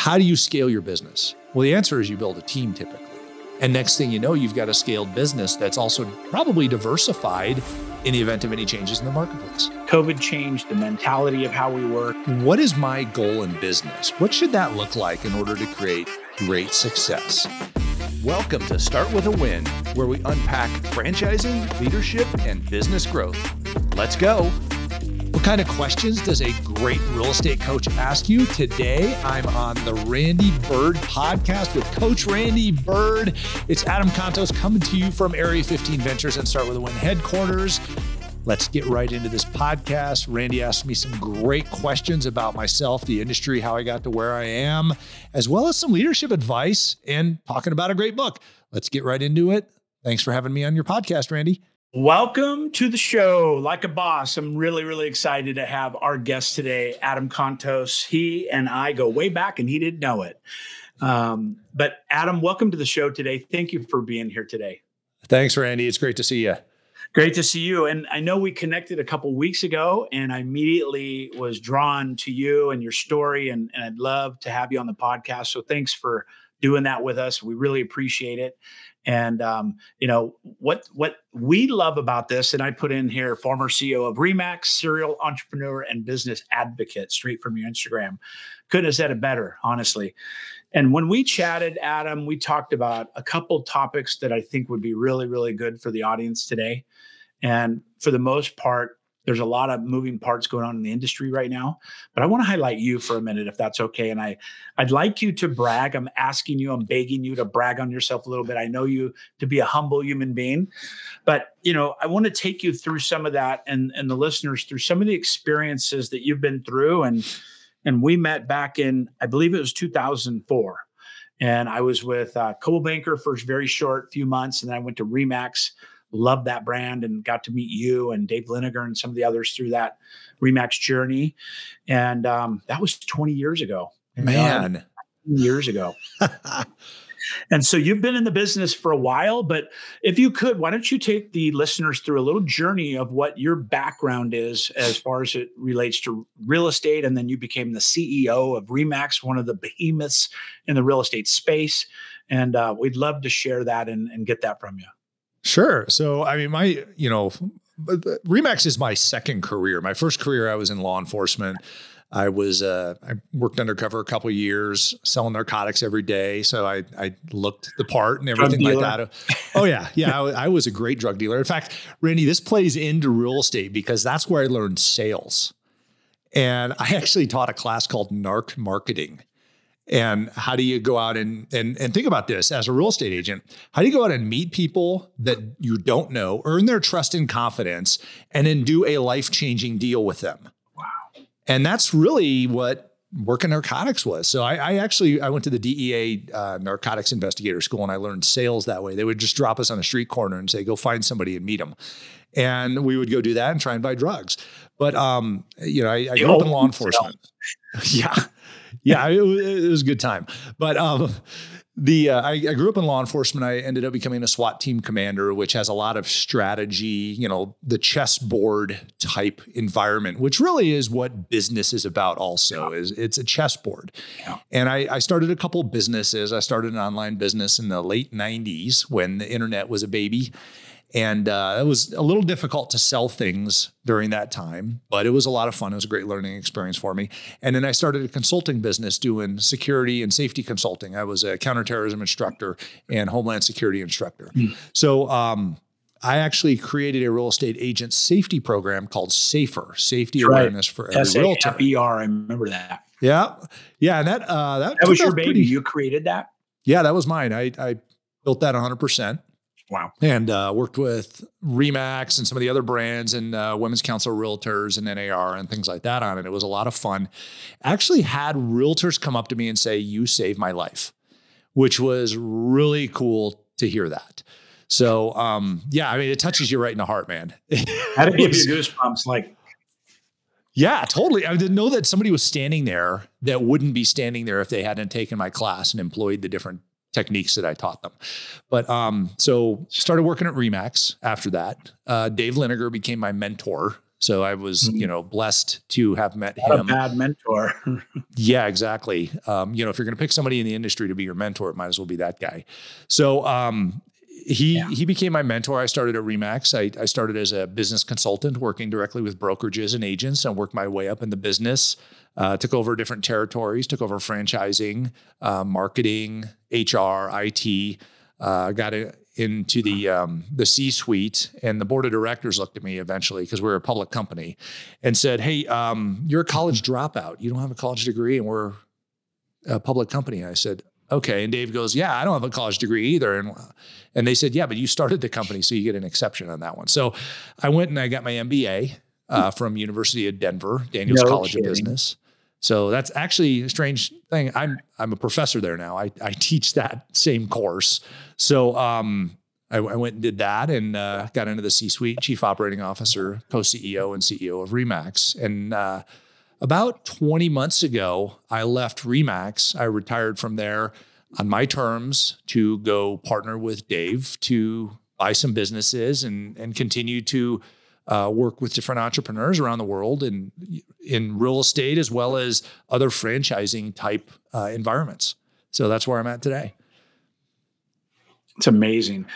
How do you scale your business? Well, the answer is you build a team typically. And next thing you know, you've got a scaled business that's also probably diversified in the event of any changes in the marketplace. COVID changed the mentality of how we work. What is my goal in business? What should that look like in order to create great success? Welcome to Start With a Win, where we unpack franchising, leadership, and business growth. Let's go. What kind of questions does a great real estate coach ask you? Today, I'm on the Randy Bird podcast with Coach Randy Bird. It's Adam Contos coming to you from Area 15 Ventures and Start With a Win headquarters. Let's get right into this podcast. Randy asked me some great questions about myself, the industry, how I got to where I am, as well as some leadership advice and talking about a great book. Let's get right into it. Thanks for having me on your podcast, Randy. Welcome to the show, Like a Boss. I'm really, excited to have our guest today, Adam Contos. He and I go way back and he didn't know it. But Adam, welcome to the show today. Thank you for being here today. Thanks, Randy. It's great to see you. Great to see you. And I know we connected a couple of weeks ago and I immediately was drawn to you and your story, and I'd love to have you on the podcast. So thanks for doing that with us. We really appreciate it. And, you know, what we love about this, and I put in here, former CEO of RE/MAX, serial entrepreneur and business advocate, straight from your Instagram. Couldn't have said it better, honestly. And when we chatted, Adam, we talked about a couple topics that I think would be really, good for the audience today. And for the most part, there's a lot of moving parts going on in the industry right now, but I want to highlight you for a minute, if that's okay. And I'd like you to brag. I'm asking you, I'm begging you to brag on yourself a little bit. I know you to be a humble human being, but you know, I want to take you through some of that and the listeners through some of the experiences that you've been through. And we met back in, I believe it was 2004. And I was with Coldwell Banker for a very short few months. And then I went to RE/MAX. Loved that brand and got to meet you and Dave Liniger and some of the others through that RE/MAX journey. And that was 20 years ago. Man. 19 years ago. And so you've been in the business for a while, but if you could, why don't you take the listeners through a little journey of what your background is as far as it relates to real estate. And then you became the CEO of RE/MAX, one of the behemoths in the real estate space. And we'd love to share that and get that from you. Sure. So, I mean, my, you know, RE/MAX is my second career. My first career, I was in law enforcement. I was, I worked undercover a couple of years selling narcotics every day. So I looked the part and everything like that. Oh yeah. Yeah. I was a great drug dealer. In fact, Randy, this plays into real estate because that's where I learned sales. And I actually taught a class called narc marketing. And how do you go out and think about this as a real estate agent? How do you go out and meet people that you don't know, earn their trust and confidence, and then do a life-changing deal with them? Wow. And that's really what working narcotics was. So I went to the DEA narcotics investigator school and I learned sales that way. They would just drop us on a street corner and say, go find somebody and meet them. And we would go do that and try and buy drugs. But, you know, I grew up in law enforcement. Yeah. Yeah, it was a good time. But I grew up in law enforcement. I ended up becoming a SWAT team commander, which has a lot of strategy, you know, the chessboard type environment, which really is what business is about also. Yeah. It's a chessboard. Yeah. And I started a couple businesses. I started an online business in the late 90s when the internet was a baby. And it was a little difficult to sell things during that time, but it was a lot of fun. It was a great learning experience for me. And then I started a consulting business doing security and safety consulting. I was a counterterrorism instructor and homeland security instructor. Mm. So I actually created a real estate agent safety program called SAFER, Safety Awareness for Every Realtor. SAFER, I remember that. Yeah. Yeah. And that was your baby. You created that? Yeah, that was mine. I built that 100%. Wow. And worked with RE/MAX and some of the other brands and Women's Council Realtors and NAR and things like that on it. It was a lot of fun. Actually had realtors come up to me and say, you saved my life, which was really cool to hear that. So, yeah, I mean, it touches you right in the heart, man. That gives you goosebumps. Like, yeah, totally. I didn't know that somebody was standing there that wouldn't be standing there if they hadn't taken my class and employed the different techniques that I taught them. But so started working at RE/MAX after that. Dave Liniger became my mentor So I was, you know, blessed to have met him. Not a bad mentor. Yeah, exactly. You know, if you're going to pick somebody in the industry to be your mentor, it might as well be that guy. So he became my mentor. I started at RE/MAX. I started as a business consultant working directly with brokerages and agents and worked my way up in the business. Took over different territories, took over franchising, marketing, HR, IT, got into the C-suite, and the board of directors looked at me eventually because we were a public company and said, hey, you're a college dropout. You don't have a college degree and we're a public company. And I said, okay. And Dave goes, yeah, I don't have a college degree either. And they said, yeah, but you started the company, so you get an exception on that one. So I went and I got my MBA from University of Denver, Daniels College of Business. So that's actually a strange thing. I'm a professor there now. I teach that same course. So I went and did that and got into the C-suite, chief operating officer, co-CEO and CEO of RE/MAX. And about 20 months ago, I left RE/MAX. I retired from there on my terms to go partner with Dave to buy some businesses and continue to work with different entrepreneurs around the world and in real estate, as well as other franchising type environments. So that's where I'm at today. It's amazing.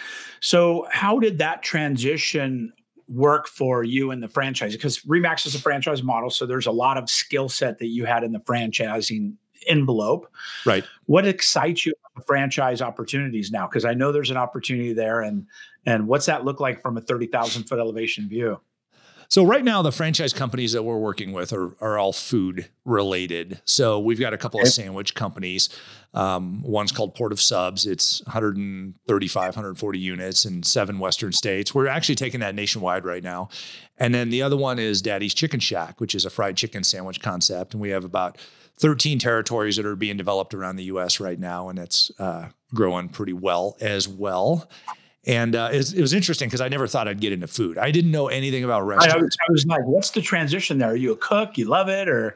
So how did that transition work for you in the franchise? Because RE/MAX is a franchise model. So there's a lot of skill set that you had in the franchising envelope. Right. What excites you about the franchise opportunities now? Because I know there's an opportunity there. And what's that look like from a 30,000 foot elevation view? So right now, the franchise companies that we're working with are all food related. So we've got a couple of sandwich companies. One's called Port of Subs. It's 135, 140 units in 7 Western states. We're actually taking that nationwide right now. And then the other one is Daddy's Chicken Shack, which is a fried chicken sandwich concept. And we have about 13 territories that are being developed around the U.S. right now. And it's growing pretty well as well. And it was interesting because I never thought I'd get into food. I didn't know anything about restaurants. I was like, what's the transition there? Are you a cook? You love it? Or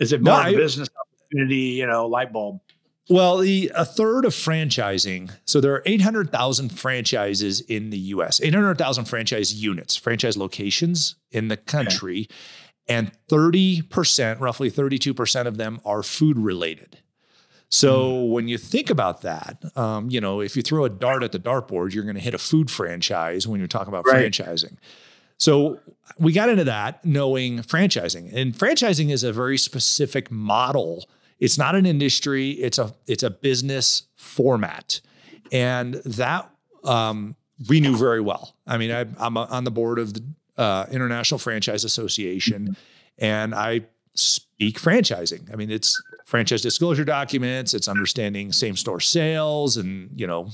is it more a business opportunity, you know, light bulb? Well, a third of franchising. So there are 800,000 franchises in the U.S., 800,000 franchise units, franchise locations in the country. Okay. And 30%, roughly 32% of them are food related. So when you think about that, you know, if you throw a dart at the dartboard, you're going to hit a food franchise when you're talking about franchising. So we got into that knowing franchising, and franchising is a very specific model. It's not an industry. It's a business format. And that, we knew very well. I mean, I'm on the board of the International Franchise Association, and I speak franchising. I mean, it's franchise disclosure documents, it's understanding same store sales, and you know,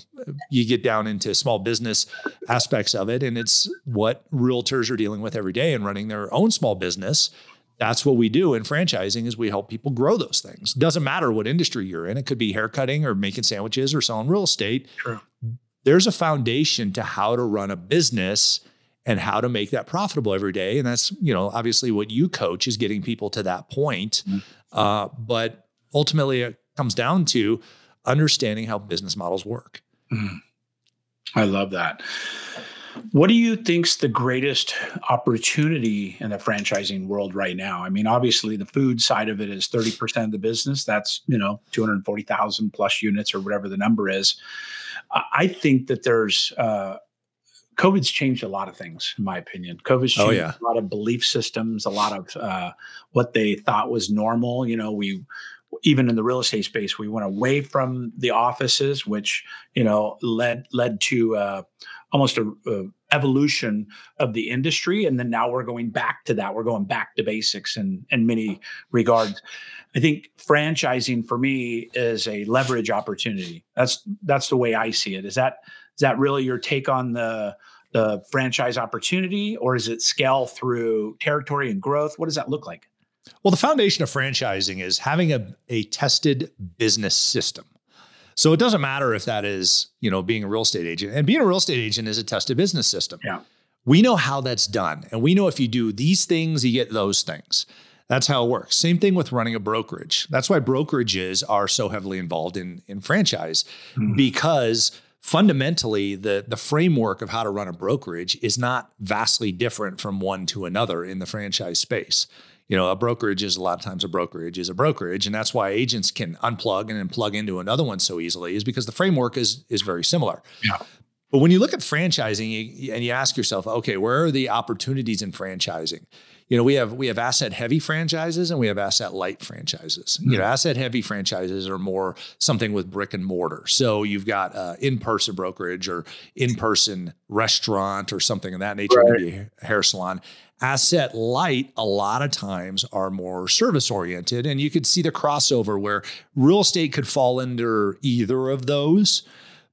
you get down into small business aspects of it, and it's what realtors are dealing with every day and running their own small business. That's what we do in franchising, is we help people grow those things. Doesn't matter what industry you're in. It could be haircutting or making sandwiches or selling real estate. True. There's a foundation to how to run a business and how to make that profitable every day. And that's, you know, obviously what you coach is getting people to that point. But ultimately it comes down to understanding how business models work. I love that. What do you think's the greatest opportunity in the franchising world right now? I mean, obviously the food side of it is 30% of the business. That's, you know, 240,000 plus units or whatever the number is. I think that there's, COVID's changed a lot of things, in my opinion. COVID's changed a lot of belief systems, a lot of what they thought was normal. You know, we, even in the real estate space, we went away from the offices, which, you know, led to almost a evolution of the industry. And then now we're going back to that. We're going back to basics in many regards. I think franchising for me is a leverage opportunity. That's the way I see it. Is that really your take on the franchise opportunity, or is it scale through territory and growth? What does that look like? Well, the foundation of franchising is having a tested business system. So it doesn't matter if that is, you know, being a real estate agent, and being a real estate agent is a tested business system. Yeah. We know how that's done. And we know if you do these things, you get those things. That's how it works. Same thing with running a brokerage. That's why brokerages are so heavily involved in franchise, because fundamentally, the framework of how to run a brokerage is not vastly different from one to another in the franchise space. You know, a brokerage is a brokerage, and that's why agents can unplug and then plug into another one so easily, is because the framework is very similar. Yeah. But when you look at franchising and you ask yourself, okay, where are the opportunities in franchising? You know, we have asset heavy franchises and we have asset light franchises. You know, asset heavy franchises are more something with brick and mortar. So you've got in-person brokerage or in-person restaurant or something of that nature, right. Maybe a hair salon. Asset light, a lot of times, are more service oriented. And you could see the crossover where real estate could fall under either of those.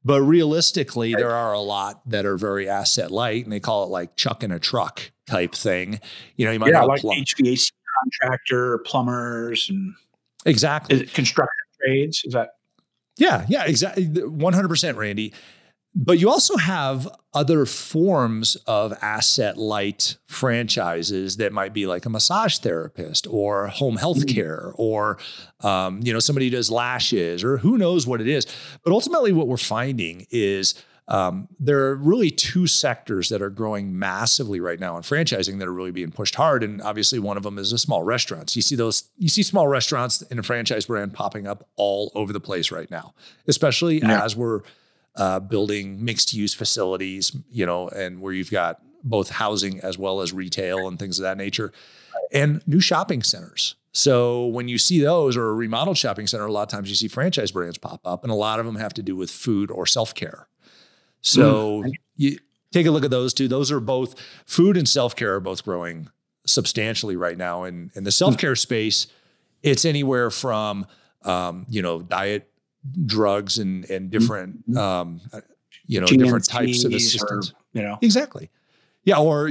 But realistically, there are a lot that are very asset light, and they call it like chuck in a truck type thing. You know, you might have like HVAC contractor, plumbers, and exactly construction trades. Is that? Yeah, exactly. 100%, Randy. But you also have other forms of asset light franchises that might be like a massage therapist or home health care or, somebody who does lashes or who knows what it is. But ultimately what we're finding is there are really two sectors that are growing massively right now in franchising that are really being pushed hard. And obviously one of them is the small restaurants. You see small restaurants in a franchise brand popping up all over the place right now, especially as we're building mixed use facilities, you know, and where you've got both housing as well as retail and things of that nature, and new shopping centers. So when you see those or a remodeled shopping center, a lot of times you see franchise brands pop up, and a lot of them have to do with food or self-care. So you take a look at those two. Those are both, food and self-care are both growing substantially right now. And in the self-care space, it's anywhere from, diet, drugs and different, different types of assistance, exactly. Yeah. Or,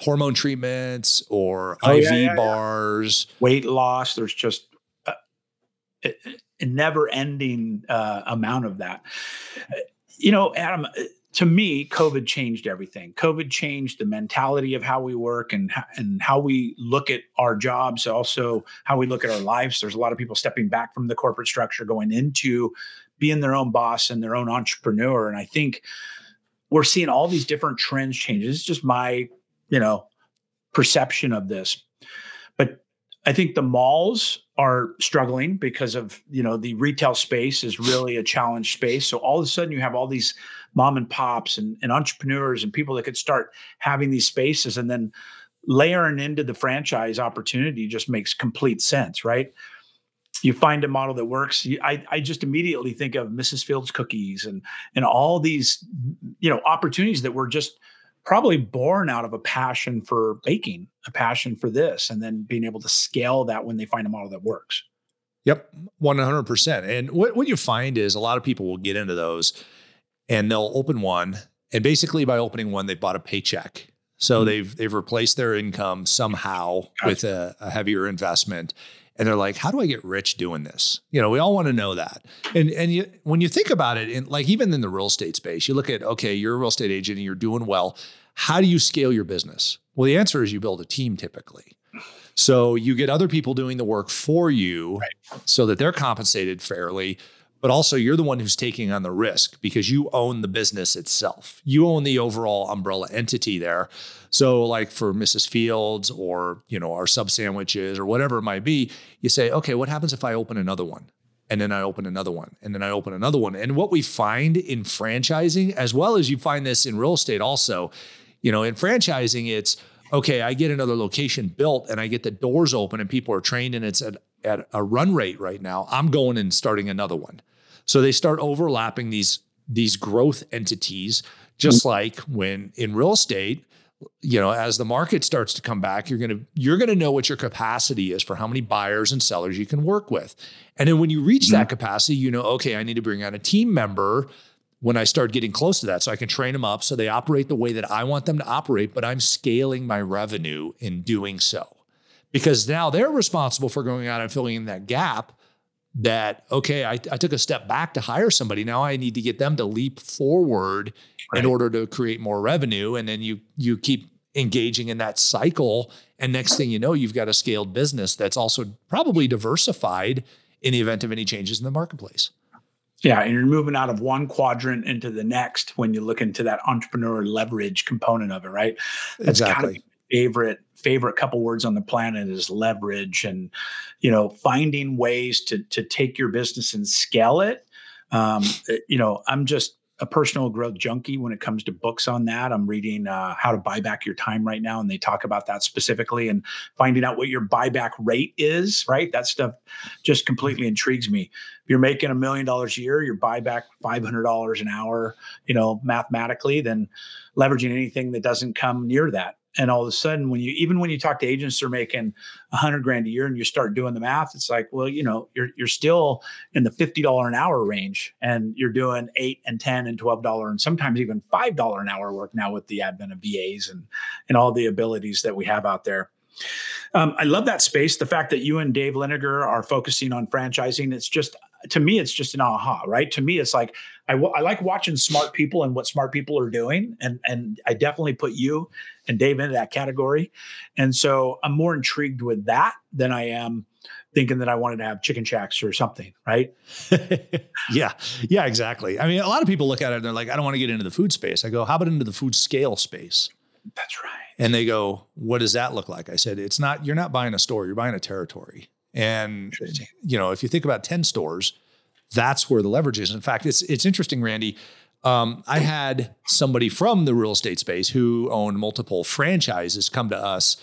hormone treatments or IV bars, weight loss. There's just a never ending amount of that. Adam, to me, COVID changed everything. COVID changed the mentality of how we work and how we look at our jobs, also how we look at our lives. There's a lot of people stepping back from the corporate structure, going into being their own boss and their own entrepreneur. And I think we're seeing all these different trends change. It's just my, perception of this. But I think the malls are struggling because of, the retail space is really a challenge space. So all of a sudden you have all these mom and pops and entrepreneurs and people that could start having these spaces, and then layering into the franchise opportunity just makes complete sense, right? You find a model that works. I just immediately think of Mrs. Fields Cookies and all these, opportunities that were just probably born out of a passion for baking, a passion for this, and then being able to scale that when they find a model that works. Yep, 100%. And what you find is a lot of people will get into those and they'll open one, and basically by opening one, they've bought a paycheck. So they've replaced their income somehow with a heavier investment. And they're like, how do I get rich doing this? We all want to know that. And you, when you think about it, and like even in the real estate space, you look at, okay, you're a real estate agent and you're doing well. How do you scale your business? Well, the answer is you build a team typically. So you get other people doing the work for you so that they're compensated fairly, but also you're the one who's taking on the risk because you own the business itself. You own the overall umbrella entity there. So like for Mrs. Fields or, our sub sandwiches or whatever it might be, you say, okay, what happens if I open another one? And then I open another one, and then I open another one. And what we find in franchising, as well as you find this in real estate also, in franchising, it's, okay, I get another location built and I get the doors open and people are trained, and it's at a run rate right now, I'm going and starting another one. So they start overlapping these growth entities, just like when in real estate, as the market starts to come back, you're going to know what your capacity is for how many buyers and sellers you can work with. And then when you reach that capacity, okay, I need to bring on a team member when I start getting close to that, so I can train them up so they operate the way that I want them to operate, but I'm scaling my revenue in doing so. Because now they're responsible for going out and filling in that gap that, okay, I took a step back to hire somebody. Now I need to get them to leap forward in order to create more revenue. And then you keep engaging in that cycle. And next thing you know, you've got a scaled business that's also probably diversified in the event of any changes in the marketplace. Yeah, and you're moving out of one quadrant into the next when you look into that entrepreneur leverage component of it, right? That's exactly. Kind of favorite couple words on the planet is leverage, and finding ways to take your business and scale it. I'm just a personal growth junkie when it comes to books on that. I'm reading How to Buy Back Your Time right now, and they talk about that specifically and finding out what your buyback rate is, right? That stuff just completely intrigues me. If you're making $1 million a year, your buyback $500 an hour, mathematically, then leveraging anything that doesn't come near that. And all of a sudden, when you talk to agents who are making $100,000 a year and you start doing the math, it's like, well, you're still in the $50 an hour range, and you're doing $8 and $10 and $12 and sometimes even $5 an hour work now with the advent of VAs and all the abilities that we have out there. I love that space. The fact that you and Dave Liniger are focusing on franchising, it's just an aha, right? To me, it's like, I like watching smart people and what smart people are doing. And I definitely put you and Dave into that category. And so I'm more intrigued with that than I am thinking that I wanted to have chicken shacks or something, right? Yeah, exactly. I mean, a lot of people look at it and they're like, I don't want to get into the food space. I go, how about into the food scale space? That's right. And they go, what does that look like? I said, you're not buying a store, you're buying a territory. And, if you think about 10 stores, that's where the leverage is. In fact, it's interesting, Randy. I had somebody from the real estate space who owned multiple franchises come to us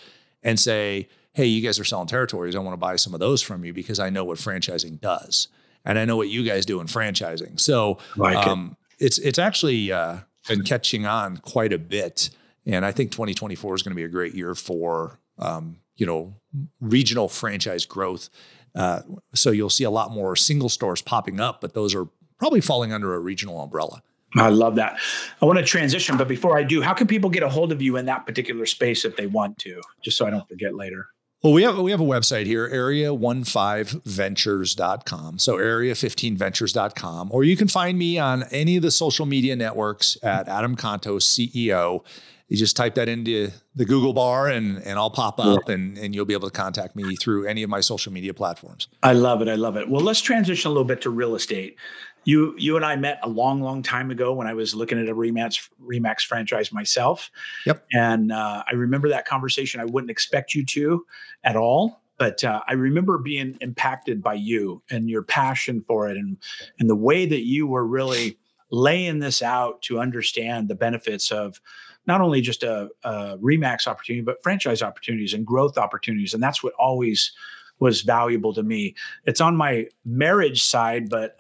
and say, hey, you guys are selling territories. I want to buy some of those from you because I know what franchising does. And I know what you guys do in franchising. So it's actually been catching on quite a bit. And I think 2024 is going to be a great year for regional franchise growth. So you'll see a lot more single stores popping up, but those are probably falling under a regional umbrella. I love that. I want to transition, but before I do, how can people get a hold of you in that particular space if they want to, just so I don't forget later? Well, we have a website here, area15ventures.com. So area15ventures.com, or you can find me on any of the social media networks at Adam Contos, CEO. You just type that into the Google bar and I'll pop up and you'll be able to contact me through any of my social media platforms. I love it. Well, let's transition a little bit to real estate. You and I met a long time ago when I was looking at a RE/MAX franchise myself. Yep. And I remember that conversation. I wouldn't expect you to at all. But I remember being impacted by you and your passion for it and the way that you were really laying this out to understand the benefits of not only just a RE/MAX opportunity, but franchise opportunities and growth opportunities. And that's what always was valuable to me. It's on my marriage side, but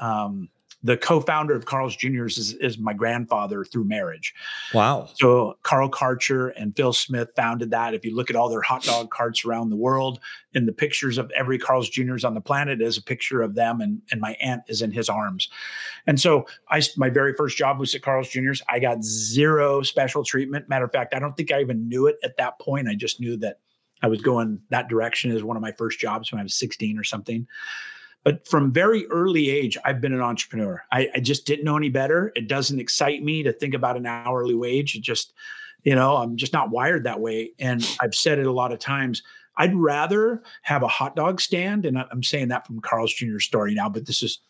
the co-founder of Carl's Jr. is my grandfather through marriage. Wow. So Carl Karcher and Phil Smith founded that. If you look at all their hot dog carts around the world, and the pictures of every Carl's Jr.'s on the planet is a picture of them, and my aunt is in his arms. And so my very first job was at Carl's Jr.'s. I got zero special treatment. Matter of fact, I don't think I even knew it at that point. I just knew that I was going that direction as one of my first jobs when I was 16 or something. But from very early age, I've been an entrepreneur. I just didn't know any better. It doesn't excite me to think about an hourly wage. It just, I'm just not wired that way. And I've said it a lot of times. I'd rather have a hot dog stand. And I'm saying that from Carl's Jr.'s story now, but this is,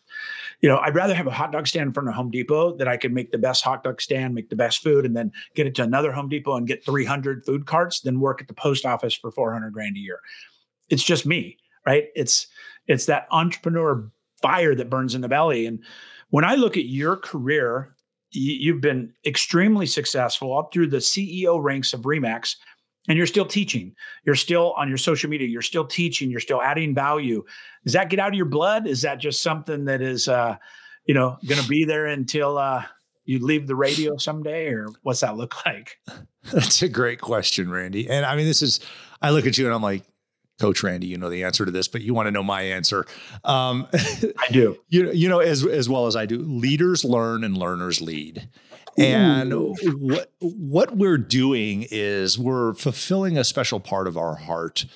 I'd rather have a hot dog stand in front of Home Depot that I could make the best hot dog stand, make the best food, and then get it to another Home Depot and get 300 food carts than work at the post office for $400,000 a year. It's just me. Right? It's that entrepreneur fire that burns in the belly. And when I look at your career, you've been extremely successful up through the CEO ranks of RE/MAX, and you're still teaching. You're still on your social media. You're still teaching. You're still adding value. Does that get out of your blood? Is that just something that is, going to be there until you leave the radio someday, or what's that look like? That's a great question, Randy. And I mean, I look at you and I'm like, Coach Randy, you know the answer to this, but you want to know my answer. I do. As well as I do, leaders learn and learners lead. Ooh. And what we're doing is we're fulfilling a special part of our heart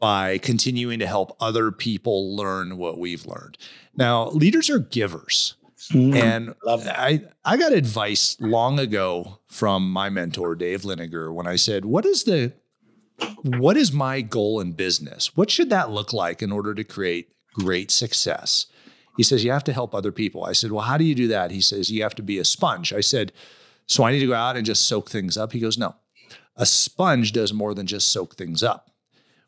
by continuing to help other people learn what we've learned. Now, leaders are givers. Mm-hmm. And love that. I got advice long ago from my mentor, Dave Liniger, when I said, what is my goal in business? What should that look like in order to create great success? He says, you have to help other people. I said, well, how do you do that? He says, you have to be a sponge. I said, so I need to go out and just soak things up? He goes, no, a sponge does more than just soak things up.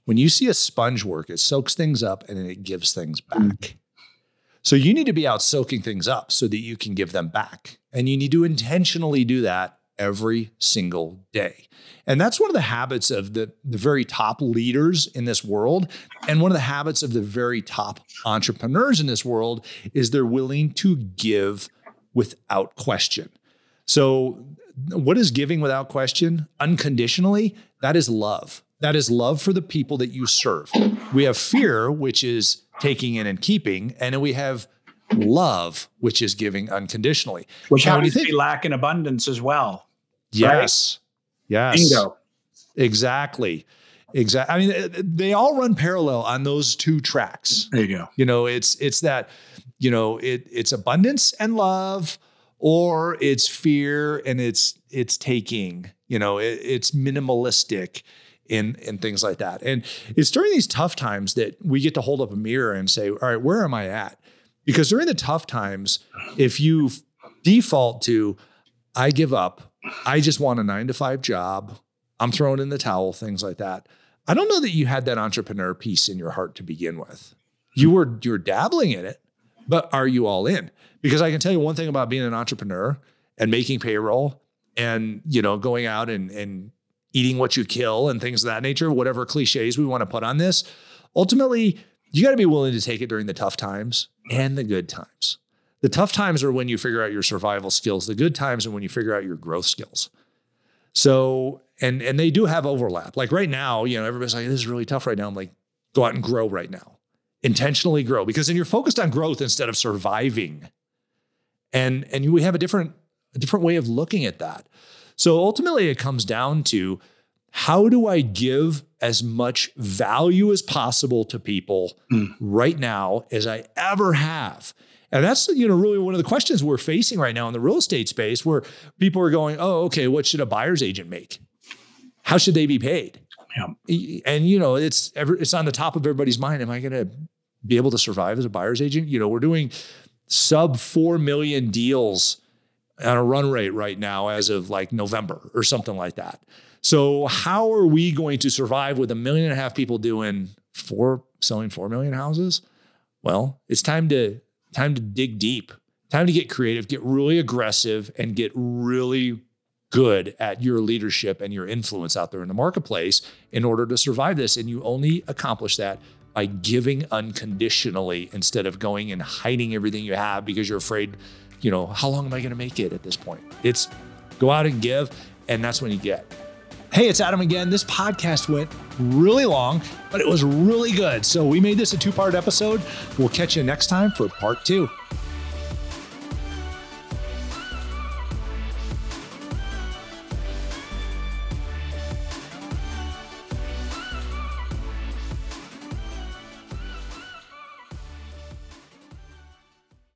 When you see a sponge work, it soaks things up and then it gives things back. Mm-hmm. So you need to be out soaking things up so that you can give them back. And you need to intentionally do that every single day. And that's one of the habits of the very top leaders in this world. And one of the habits of the very top entrepreneurs in this world is they're willing to give without question. So what is giving without question? Unconditionally, that is love. That is love for the people that you serve. We have fear, which is taking in and keeping, and we have love, which is giving unconditionally. Which happens to be lack and abundance as well. Yes. Right? Yes. Bingo. Exactly. Exactly. I mean, they all run parallel on those two tracks. There you go. You know, it's that, you know, it's abundance and love, or it's fear and it's taking, you know, it's minimalistic in things like that. And it's during these tough times that we get to hold up a mirror and say, all right, where am I at? Because during the tough times, if you default to, I give up, I just want a 9-to-5 job, I'm throwing in the towel, things like that. I don't know that you had that entrepreneur piece in your heart to begin with. You're dabbling in it, but are you all in? Because I can tell you one thing about being an entrepreneur and making payroll and, you know, going out and eating what you kill and things of that nature, whatever cliches we want to put on this. Ultimately, you got to be willing to take it during the tough times and the good times. The tough times are when you figure out your survival skills. The good times are when you figure out your growth skills. So, and they do have overlap. Like right now, you know, everybody's like, this is really tough right now. I'm like, go out and grow right now. Intentionally grow, because then you're focused on growth instead of surviving. And we have a different way of looking at that. So ultimately it comes down to, how do I give as much value as possible to people right now as I ever have? And that's, you know, really one of the questions we're facing right now in the real estate space, where people are going, oh, okay, what should a buyer's agent make? How should they be paid? Yeah. And, you know, it's on the top of everybody's mind. Am I going to be able to survive as a buyer's agent? You know, we're doing sub 4 million deals on a run rate right now as of like November or something like that. So how are we going to survive with 1.5 million people doing selling 4 million houses? Well, it's time to dig deep, time to get creative, get really aggressive, and get really good at your leadership and your influence out there in the marketplace in order to survive this. And you only accomplish that by giving unconditionally instead of going and hiding everything you have because you're afraid, you know, how long am I going to make it at this point? It's go out and give, and that's when you get. Hey, it's Adam again. This podcast went really long, but it was really good. So we made this a two-part episode. We'll catch you next time for part 2.